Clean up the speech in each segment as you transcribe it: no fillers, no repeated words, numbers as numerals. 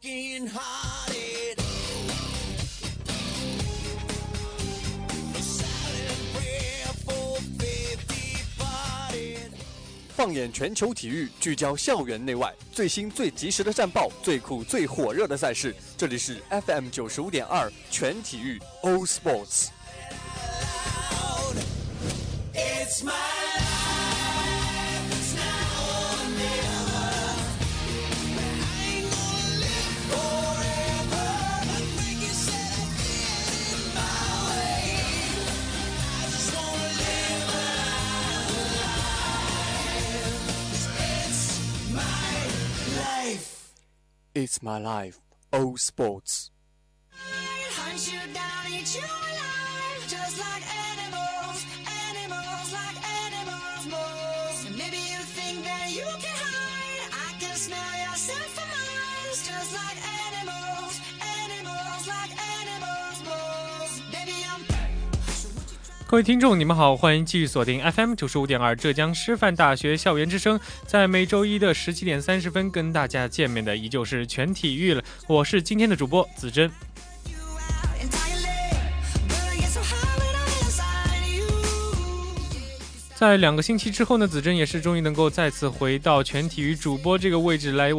broken hearted. A silent prayer for fifty parted. 放眼全球体育，聚焦校园内外，最新最及时的战报，最酷最火热的赛事。这里是 FM 95.2全体育 All Sports。It's my life, it's now or never. I ain't gonna live forever. I'm breaking set again in my way. I just wanna live my life. It's my life. It's my life. All sports. Hunt you down, eat you alive, just like animals.各位听众，你们好，欢迎继续锁定 FM 95.2浙江师范大学校园之声，在每周一的17:30跟大家见面的依旧是全体育了，我是今天的主播子珍。在2个星期之后呢，子珍也是终于能够再次回到全体育主播这个位置来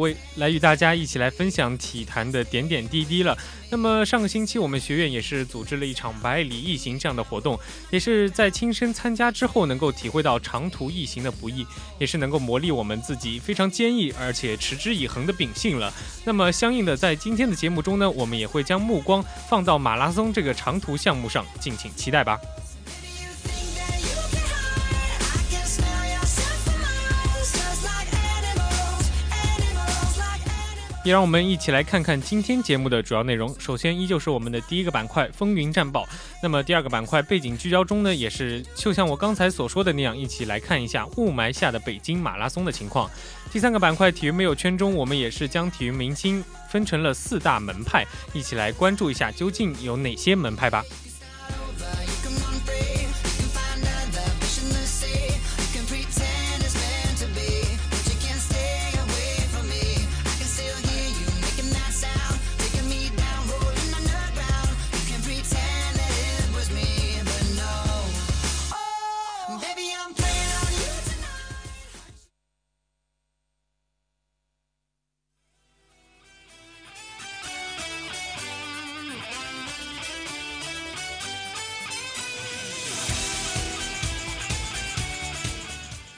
与大家一起来分享体坛的点点滴滴了。那么上个星期我们学院也是组织了一场百里一行这样的活动，也是在亲身参加之后能够体会到长途一行的不易，也是能够磨砺我们自己非常坚毅而且持之以恒的秉性了。那么相应的在今天的节目中呢，我们也会将目光放到马拉松这个长途项目上，敬请期待吧。也让我们一起来看看今天节目的主要内容。首先依旧是我们的第一个板块风云战报，那么第二个板块背景聚焦中呢，也是就像我刚才所说的那样，一起来看一下雾霾下的北京马拉松的情况。第三个板块体育没有圈中，我们也是将体育明星分成了4大门派，一起来关注一下究竟有哪些门派吧。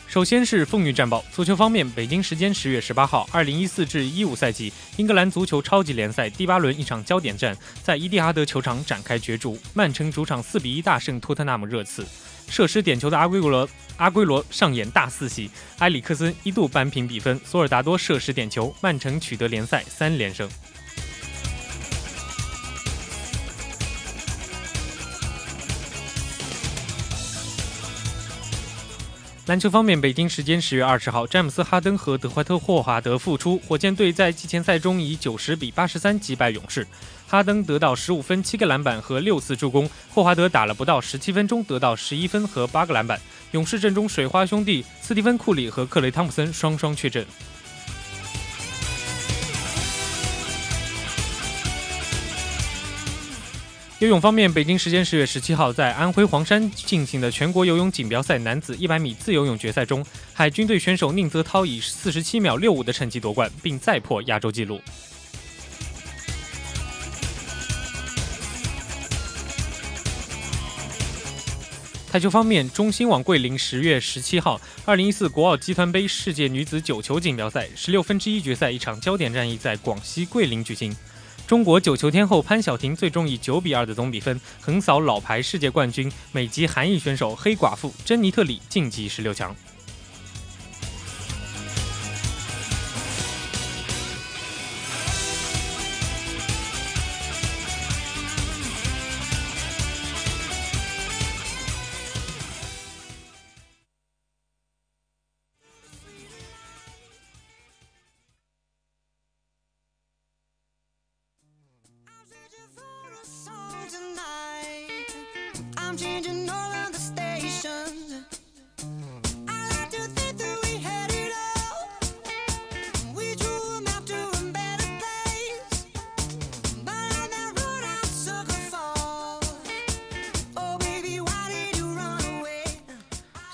首先是风云战报。足球方面，北京时间10月18号，2014至15赛季英格兰足球超级联赛第8轮一场焦点战，在伊蒂哈德球场展开角逐。曼城主场4-1大胜托特纳姆热刺，射失点球的阿圭罗上演大四喜，埃里克森一度扳平比分，索尔达多射失点球，曼城取得联赛3连胜。篮球方面，北京时间10月20号，詹姆斯·哈登和德怀特·霍华德复出，火箭队在季前赛中以90-83击败勇士。哈登得到15分、7个篮板和6次助攻，霍华德打了不到17分钟得到11分和8个篮板。勇士阵中水花兄弟斯蒂芬·库里和克雷·汤普森双双缺阵。游泳方面，北京时间10月17号，在安徽黄山进行的全国游泳锦标赛男子100米自由泳决赛中，海军队选手宁泽涛以47秒65的成绩夺冠，并再破亚洲纪录。台球方面，中新网桂林10月17号，2014国奥集团杯世界女子9球锦标赛16分之1决赛一场焦点战役在广西桂林举行。中国9球天后潘晓婷最终以9-2的总比分横扫老牌世界冠军美籍韩裔选手黑寡妇珍妮特里，晋级16强。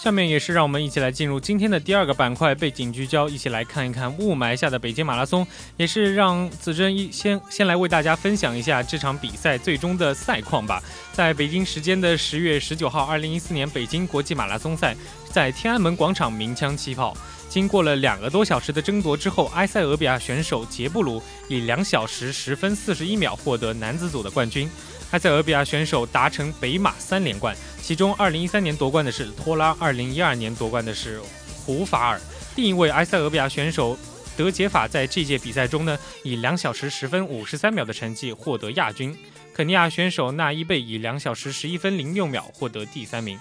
下面也是让我们一起来进入今天的第二个板块，背景聚焦，一起来看一看雾霾下的北京马拉松，也是让子珍先来为大家分享一下这场比赛最终的赛况吧。在北京时间的10月19号，2014年北京国际马拉松赛在天安门广场鸣枪起跑，经过了2个多小时的争夺之后，埃塞俄比亚选手杰布鲁以2小时10分41秒获得男子组的冠军。埃塞俄比亚选手达成北马3连冠，其中2013年夺冠的是托拉，2012年夺冠的是胡法尔。另一位埃塞俄比亚选手德杰法在这届比赛中呢，以2小时10分53秒的成绩获得亚军。肯尼亚选手纳伊贝以2小时11分06秒获得第3名。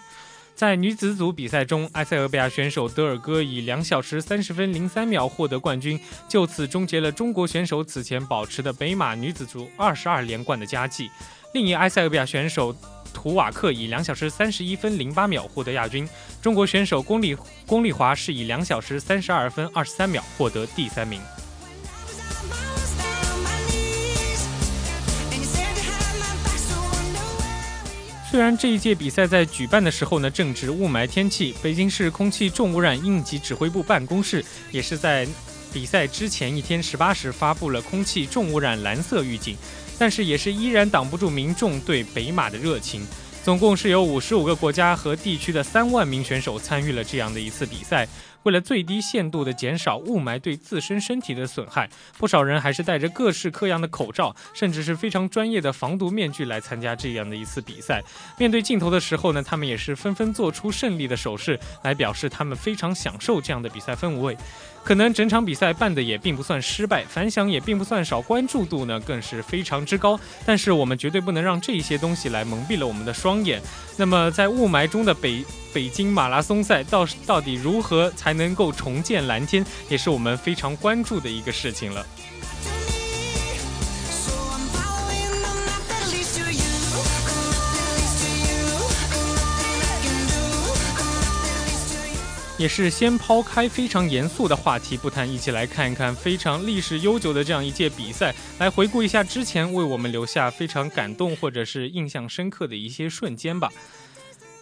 在女子组比赛中，埃塞俄比亚选手德尔戈以2小时30分03秒获得冠军，就此终结了中国选手此前保持的北马女子组22连冠的佳绩。另一埃塞俄比亚选手图瓦克以2小时31分08秒获得亚军，中国选手龚丽华是以2小时32分23秒获得第3名。虽然这一届比赛在举办的时候呢，正值雾霾天气，北京市空气重污染应急指挥部办公室也是在比赛之前一天18时发布了空气重污染蓝色预警，但是也是依然挡不住民众对北马的热情。总共是有55个国家和地区的3万名选手参与了这样的一次比赛。为了最低限度的减少雾霾对自身身体的损害，不少人还是戴着各式各样的口罩，甚至是非常专业的防毒面具来参加这样的一次比赛。面对镜头的时候呢，他们也是纷纷做出胜利的手势，来表示他们非常享受这样的比赛氛围。可能整场比赛办的也并不算失败，反响也并不算少，关注度呢更是非常之高，但是我们绝对不能让这些东西来蒙蔽了我们的双眼。那么在雾霾中的北京马拉松赛到底如何才能够重见蓝天，也是我们非常关注的一个事情了。也是先抛开非常严肃的话题不谈，一起来看一看非常历史悠久的这样一届比赛，来回顾一下之前为我们留下非常感动或者是印象深刻的一些瞬间吧。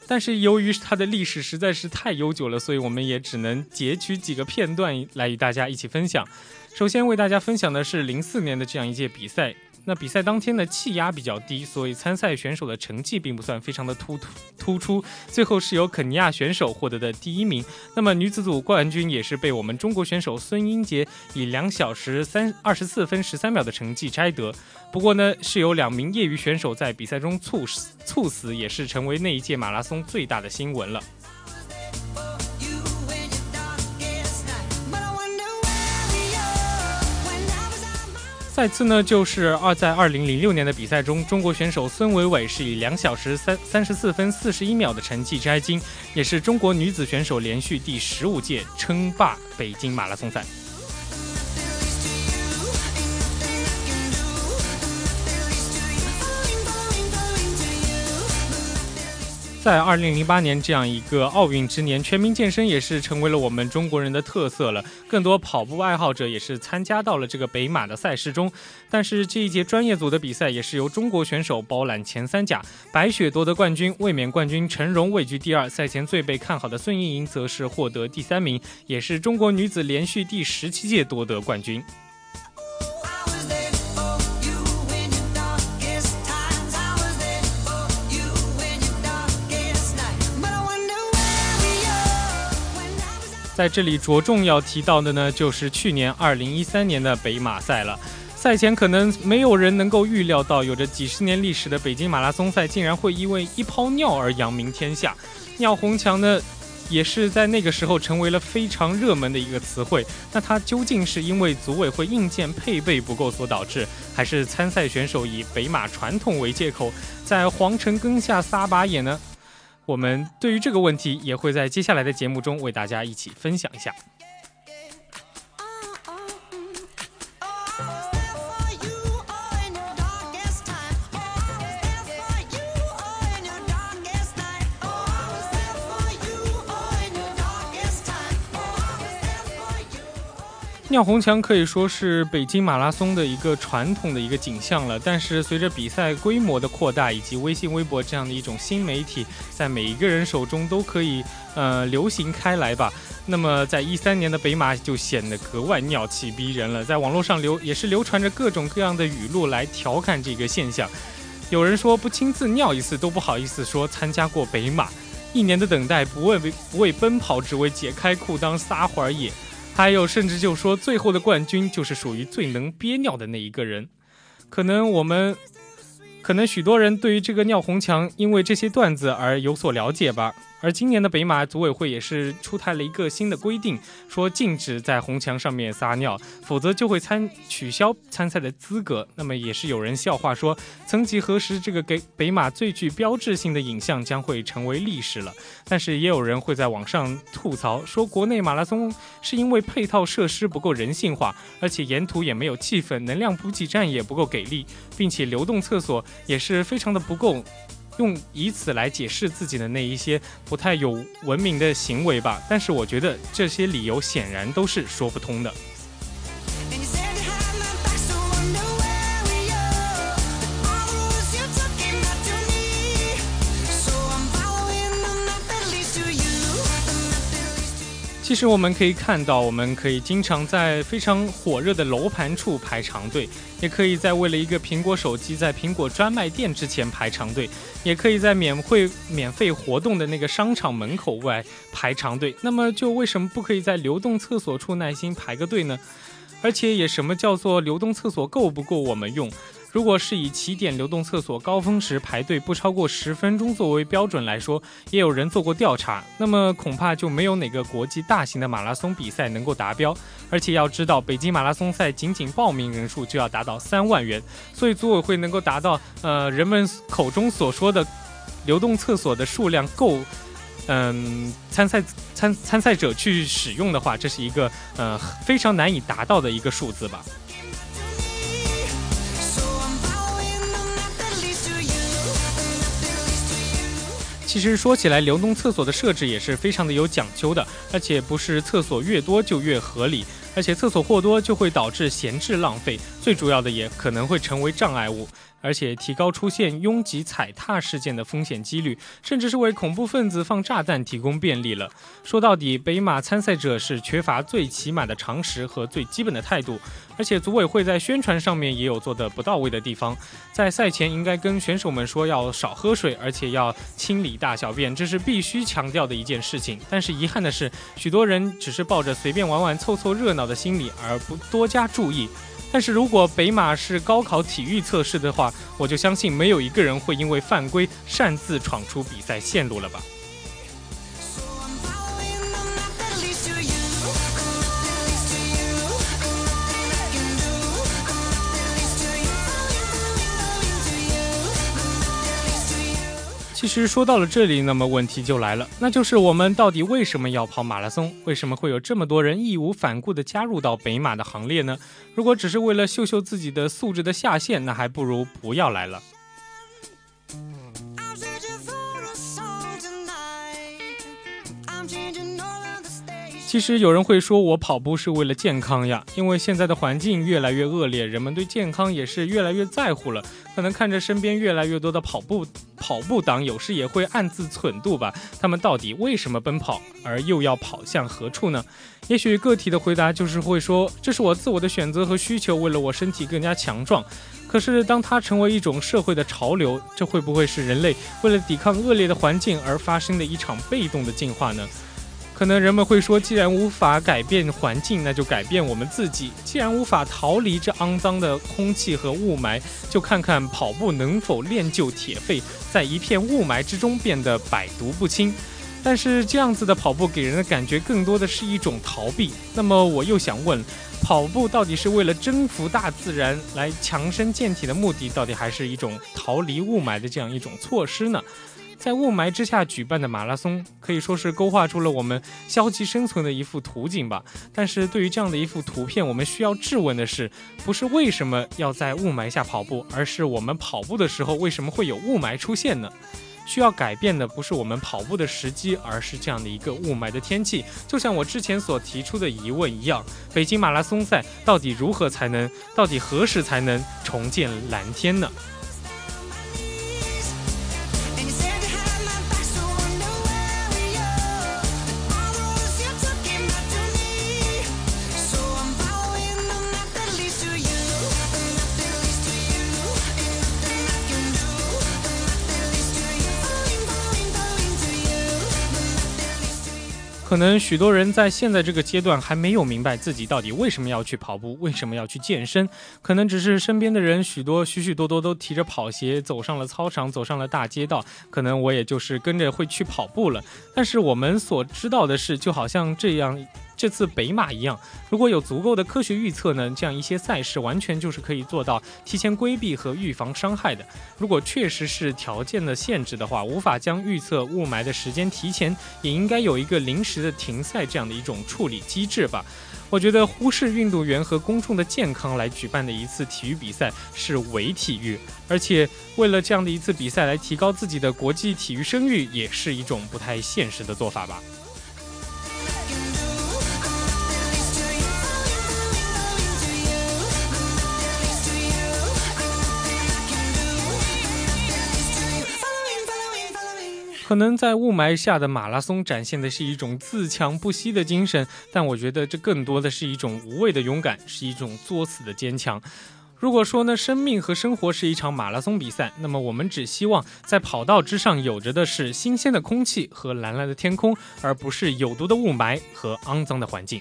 但是由于它的历史实在是太悠久了，所以我们也只能截取几个片段来与大家一起分享。首先为大家分享的是04年的这样一届比赛。那比赛当天的气压比较低，所以参赛选手的成绩并不算非常的突出，最后是由肯尼亚选手获得的第1名。那么女子组冠军也是被我们中国选手孙英杰以2小时24分13秒的成绩摘得。不过呢，是有2名业余选手在比赛中猝死，也是成为那一届马拉松最大的新闻了。再次呢，就是在2006年的比赛中，中国选手孙伟伟是以2小时34分41秒的成绩摘金，也是中国女子选手连续第15届称霸北京马拉松赛。在2008年这样一个奥运之年，全民健身也是成为了我们中国人的特色了，更多跑步爱好者也是参加到了这个北马的赛事中。但是这一届专业组的比赛也是由中国选手包揽前3甲，白雪夺得冠军，卫冕冠军陈蓉位居第2，赛前最被看好的孙莹莹则是获得第3名，也是中国女子连续第17届夺得冠军。在这里着重要提到的呢，就是去年2013年的北马赛了。赛前可能没有人能够预料到，有着几十年历史的北京马拉松赛竟然会因为一泡尿而扬名天下。尿红强呢，也是在那个时候成为了非常热门的一个词汇。那它究竟是因为组委会硬件配备不够所导致，还是参赛选手以北马传统为借口，在皇城根下撒把野呢？我们对于这个问题也会在接下来的节目中为大家一起分享一下。尿红墙可以说是北京马拉松的一个传统的一个景象了，但是随着比赛规模的扩大以及微信微博这样的一种新媒体在每一个人手中都可以流行开来吧，那么在2013年的北马就显得格外尿气逼人了，在网络上也是流传着各种各样的语录来调侃这个现象。有人说不亲自尿一次都不好意思说参加过北马，1年的等待不为奔跑，只为解开裤裆撒会儿野。还有甚至就说最后的冠军就是属于最能憋尿的那一个人。可能许多人对于这个尿红墙因为这些段子而有所了解吧。而今年的北马组委会也是出台了一个新的规定，说禁止在红墙上面撒尿，否则就会取消参赛的资格。那么也是有人笑话说，曾几何时这个给北马最具标志性的影像将会成为历史了。但是也有人会在网上吐槽说，国内马拉松是因为配套设施不够人性化，而且沿途也没有气氛，能量补给站也不够给力，并且流动厕所也是非常的不够，用以此来解释自己的那一些不太有文明的行为吧。但是我觉得这些理由显然都是说不通的。其实我们可以看到，我们可以经常在非常火热的楼盘处排长队，也可以在为了一个苹果手机在苹果专卖店之前排长队，也可以在免费活动的那个商场门口外排长队，那么就为什么不可以在流动厕所处耐心排个队呢？而且也什么叫做流动厕所够不够我们用？如果是以起点流动厕所高峰时排队不超过10分钟作为标准来说，也有人做过调查，那么恐怕就没有哪个国际大型的马拉松比赛能够达标。而且要知道，北京马拉松赛仅仅报名人数就要达到3万人，所以组委会能够达到人们口中所说的流动厕所的数量够参赛者去使用的话，这是一个非常难以达到的一个数字吧。其实说起来，流动厕所的设置也是非常的有讲究的，而且不是厕所越多就越合理，而且厕所过多就会导致闲置浪费，最主要的也可能会成为障碍物，而且提高出现拥挤踩踏事件的风险几率，甚至是为恐怖分子放炸弹提供便利了。说到底，北马参赛者是缺乏最起码的常识和最基本的态度，而且组委会在宣传上面也有做得不到位的地方。在赛前应该跟选手们说要少喝水，而且要清理大小便，这是必须强调的一件事情。但是遗憾的是，许多人只是抱着随便玩玩凑凑热闹的心理而不多加注意。但是如果北马是高考体育测试的话，我就相信没有一个人会因为犯规擅自闯出比赛线路了吧。其实说到了这里，那么问题就来了，那就是我们到底为什么要跑马拉松？为什么会有这么多人义无反顾地加入到北马的行列呢？如果只是为了秀秀自己的素质的下限，那还不如不要来了。其实有人会说，我跑步是为了健康呀，因为现在的环境越来越恶劣，人们对健康也是越来越在乎了，可能看着身边越来越多的跑步党，有时也会暗自忖度吧，他们到底为什么奔跑，而又要跑向何处呢？也许个体的回答就是会说，这是我自我的选择和需求，为了我身体更加强壮。可是当它成为一种社会的潮流，这会不会是人类为了抵抗恶劣的环境而发生的一场被动的进化呢？可能人们会说，既然无法改变环境，那就改变我们自己，既然无法逃离这肮脏的空气和雾霾，就看看跑步能否练就铁肺，在一片雾霾之中变得百毒不侵。但是这样子的跑步给人的感觉更多的是一种逃避。那么我又想问，跑步到底是为了征服大自然来强身健体的目的，到底还是一种逃离雾霾的这样一种措施呢？在雾霾之下举办的马拉松，可以说是勾画出了我们消极生存的一幅图景吧。但是对于这样的一幅图片，我们需要质问的是，不是为什么要在雾霾下跑步，而是我们跑步的时候为什么会有雾霾出现呢？需要改变的不是我们跑步的时机，而是这样的一个雾霾的天气。就像我之前所提出的疑问一样，北京马拉松赛到底何时才能重见蓝天呢？可能许多人在现在这个阶段还没有明白自己到底为什么要去跑步，为什么要去健身，可能只是身边的人许许多多都提着跑鞋走上了操场，走上了大街道，可能我也就是跟着会去跑步了。但是我们所知道的是，就好像这次北马一样，如果有足够的科学预测呢，这样一些赛事完全就是可以做到提前规避和预防伤害的。如果确实是条件的限制的话，无法将预测雾霾的时间提前，也应该有一个临时的停赛这样的一种处理机制吧。我觉得忽视运动员和公众的健康来举办的一次体育比赛是伪体育，而且为了这样的一次比赛来提高自己的国际体育声誉，也是一种不太现实的做法吧。可能在雾霾下的马拉松展现的是一种自强不息的精神，但我觉得这更多的是一种无畏的勇敢，是一种作死的坚强。如果说呢，生命和生活是一场马拉松比赛，那么我们只希望在跑道之上有着的是新鲜的空气和蓝蓝的天空，而不是有毒的雾霾和肮脏的环境。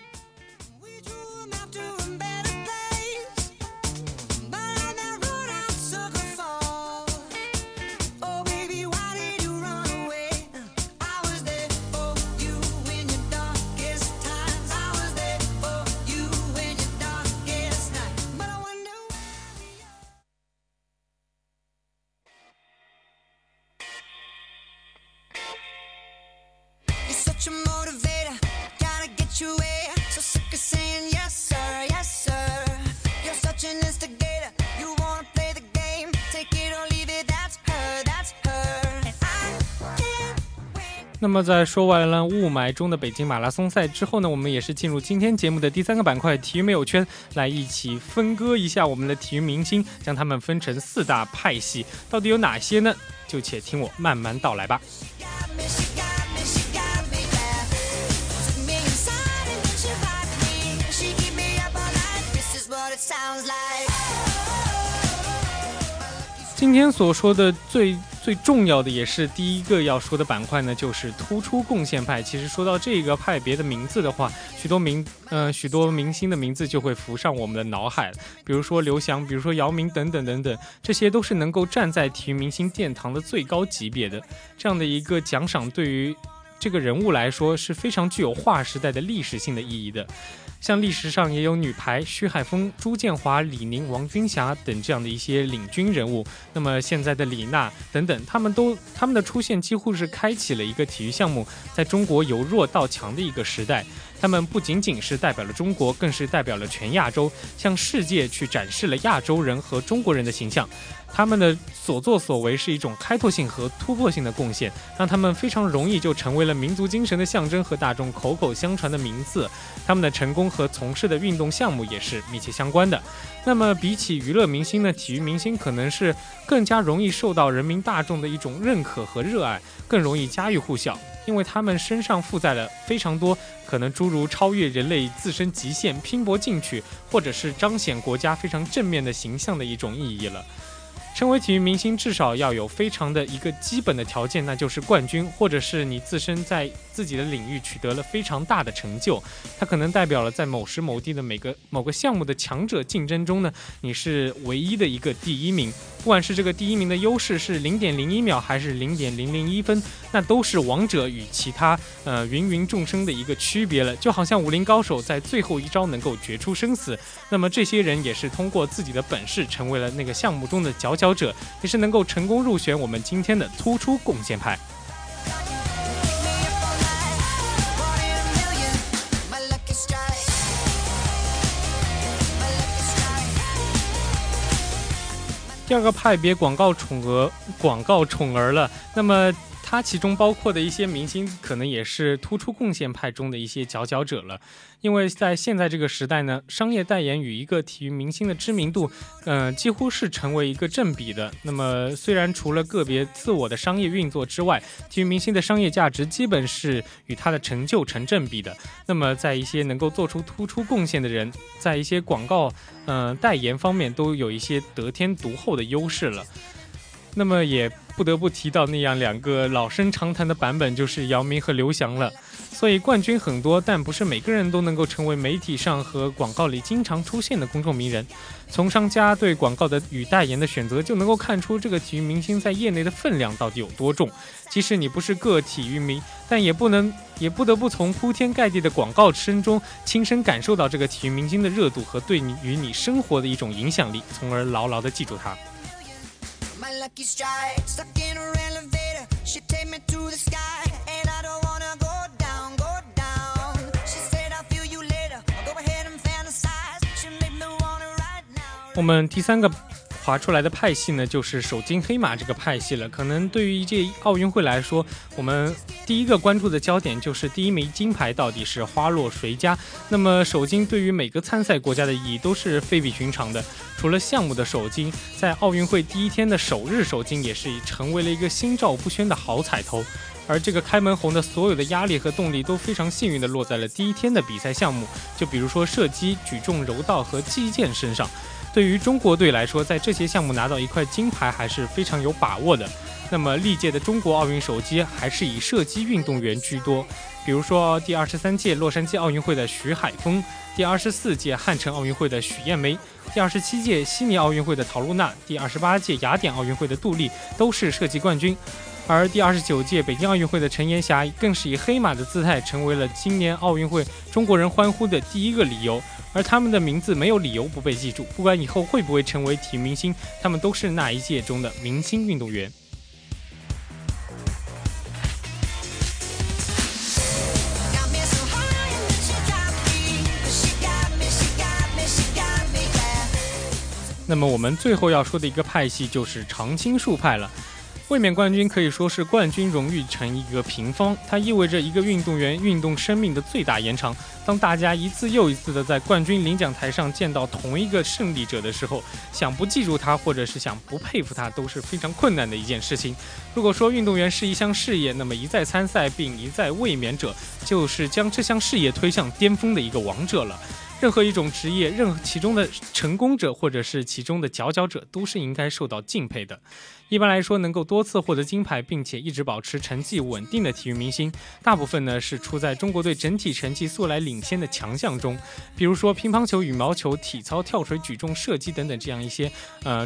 那么在说完了雾霾中的北京马拉松赛之后呢，我们也是进入今天节目的第三个板块体育没有圈，来一起分割一下我们的体育明星，将他们分成四大派系，到底有哪些呢？就且听我慢慢道来吧。今天所说的最重要的也是第一个要说的板块呢，就是突出贡献派。其实说到这个派别的名字的话，许多明星的名字就会浮上我们的脑海，比如说刘翔，比如说姚明等等，这些都是能够站在体育明星殿堂的最高级别的。这样的一个奖赏对于这个人物来说是非常具有划时代的历史性的意义的。像历史上也有女排徐海峰、朱建华、李宁、王军霞等这样的一些领军人物，那么现在的李娜等等，他们的出现几乎是开启了一个体育项目在中国由弱到强的一个时代。他们不仅仅是代表了中国，更是代表了全亚洲，向世界去展示了亚洲人和中国人的形象。他们的所作所为是一种开拓性和突破性的贡献，让他们非常容易就成为了民族精神的象征和大众口口相传的名字。他们的成功和从事的运动项目也是密切相关的。那么比起娱乐明星呢，体育明星可能是更加容易受到人民大众的一种认可和热爱，更容易家喻户晓，因为他们身上负载了非常多可能诸如超越人类自身极限、拼搏进取，或者是彰显国家非常正面的形象的一种意义了。成为体育明星至少要有非常的一个基本的条件，那就是冠军，或者是你自身在自己的领域取得了非常大的成就。它可能代表了在某时某地的某个项目的强者竞争中呢，你是唯一的一个第一名，不管是这个第一名的优势是 0.01 秒还是 0.001 分，那都是王者与其他芸众生的一个区别了。就好像武林高手在最后一招能够决出生死，那么这些人也是通过自己的本事成为了那个项目中的佼佼者，也是能够成功入选我们今天的突出贡献派。第二个派别广告宠儿了，那么它其中包括的一些明星可能也是突出贡献派中的一些佼佼者了，因为在现在这个时代呢，商业代言与一个体育明星的知名度几乎是成为一个正比的。那么虽然除了个别自我的商业运作之外，体育明星的商业价值基本是与他的成就成正比的，那么在一些能够做出突出贡献的人，在一些广告代言方面都有一些得天独厚的优势了。那么也不得不提到那样两个老生常谈的版本，就是姚明和刘翔了。所以冠军很多，但不是每个人都能够成为媒体上和广告里经常出现的公众名人。从商家对广告的与代言的选择就能够看出这个体育明星在业内的分量到底有多重。即使你不是个体育迷，但也不得不从铺天盖地的广告声中亲身感受到这个体育明星的热度和对与你生活的一种影响力，从而牢牢地记住他。我们第三个划出来的派系呢，就是首金黑马这个派系了。可能对于这奥运会来说，我们第一个关注的焦点就是第一枚金牌到底是花落谁家。那么首金对于每个参赛国家的意义都是非比寻常的，除了项目的首金，在奥运会第一天的首日首金也是成为了一个心照不宣的好彩头。而这个开门红的所有的压力和动力都非常幸运地落在了第一天的比赛项目，就比如说射击、举重、柔道和击剑身上。对于中国队来说，在这些项目拿到一块金牌还是非常有把握的。那么历届的中国奥运首金还是以射击运动员居多，比如说第23届洛杉矶奥运会的徐海峰，第24届汉城奥运会的许艳梅，第27届悉尼奥运会的陶露娜，第28届雅典奥运会的杜丽都是射击冠军。而第29届北京奥运会的陈妍霞更是以黑马的姿态成为了今年奥运会中国人欢呼的第一个理由，而他们的名字没有理由不被记住，不管以后会不会成为体育明星，他们都是那一届中的明星运动员。那么我们最后要说的一个派系就是常青树派了。卫冕冠军可以说是冠军荣誉乘一个平方，它意味着一个运动员运动生命的最大延长。当大家一次又一次的在冠军领奖台上见到同一个胜利者的时候，想不记住他或者是想不佩服他都是非常困难的一件事情。如果说运动员是一项事业，那么一再参赛并一再卫冕者就是将这项事业推向巅峰的一个王者了。任何一种职业，任何其中的成功者或者是其中的佼佼者都是应该受到敬佩的。一般来说，能够多次获得金牌并且一直保持成绩稳定的体育明星，大部分呢是出在中国队整体成绩素来领先的强项中，比如说乒乓球、羽毛球、体操、跳水、举重、射击等等这样一些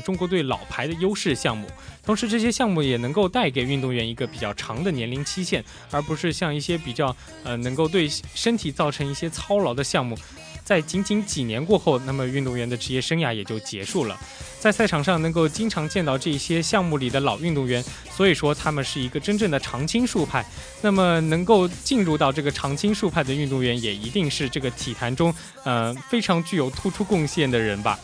中国队老牌的优势项目。同时这些项目也能够带给运动员一个比较长的年龄期限，而不是像一些比较能够对身体造成一些操劳的项目，在仅仅几年过后，那么运动员的职业生涯也就结束了。在赛场上能够经常见到这些项目里的老运动员，所以说他们是一个真正的常青树派。那么能够进入到这个常青树派的运动员，也一定是这个体坛中非常具有突出贡献的人吧。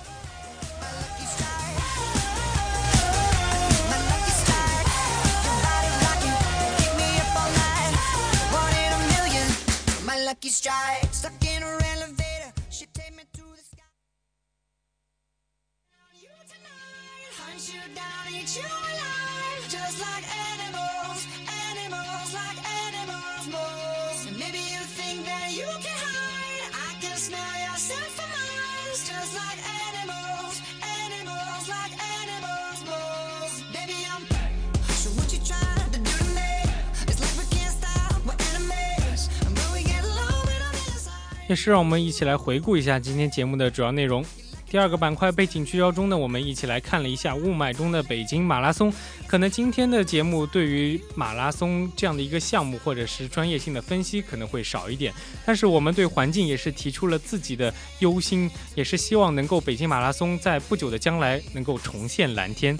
也是让我们一起来回顾一下今天节目的主要内容。第二个板块背景聚焦中呢，我们一起来看了一下雾霾中的北京马拉松。可能今天的节目对于马拉松这样的一个项目或者是专业性的分析可能会少一点，但是我们对环境也是提出了自己的忧心，也是希望能够北京马拉松在不久的将来能够重现蓝天。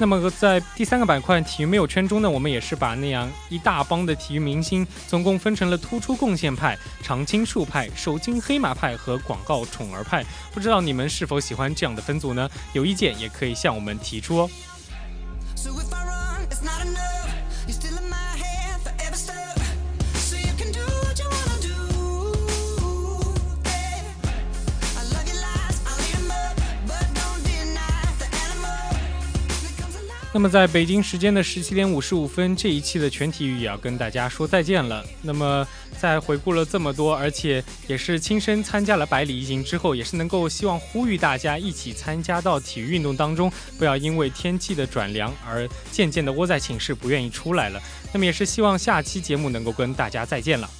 那么在第三个板块体育没有圈中呢，我们也是把那样一大帮的体育明星总共分成了突出贡献派、常青树派、首金黑马派和广告宠儿派。不知道你们是否喜欢这样的分组呢？有意见也可以向我们提出哦。那么在北京时间的17点55分，这一期的全体育也要跟大家说再见了。那么在回顾了这么多，而且也是亲身参加了百里一行之后，也是能够希望呼吁大家一起参加到体育运动当中，不要因为天气的转凉而渐渐的窝在寝室不愿意出来了。那么也是希望下期节目能够跟大家再见了。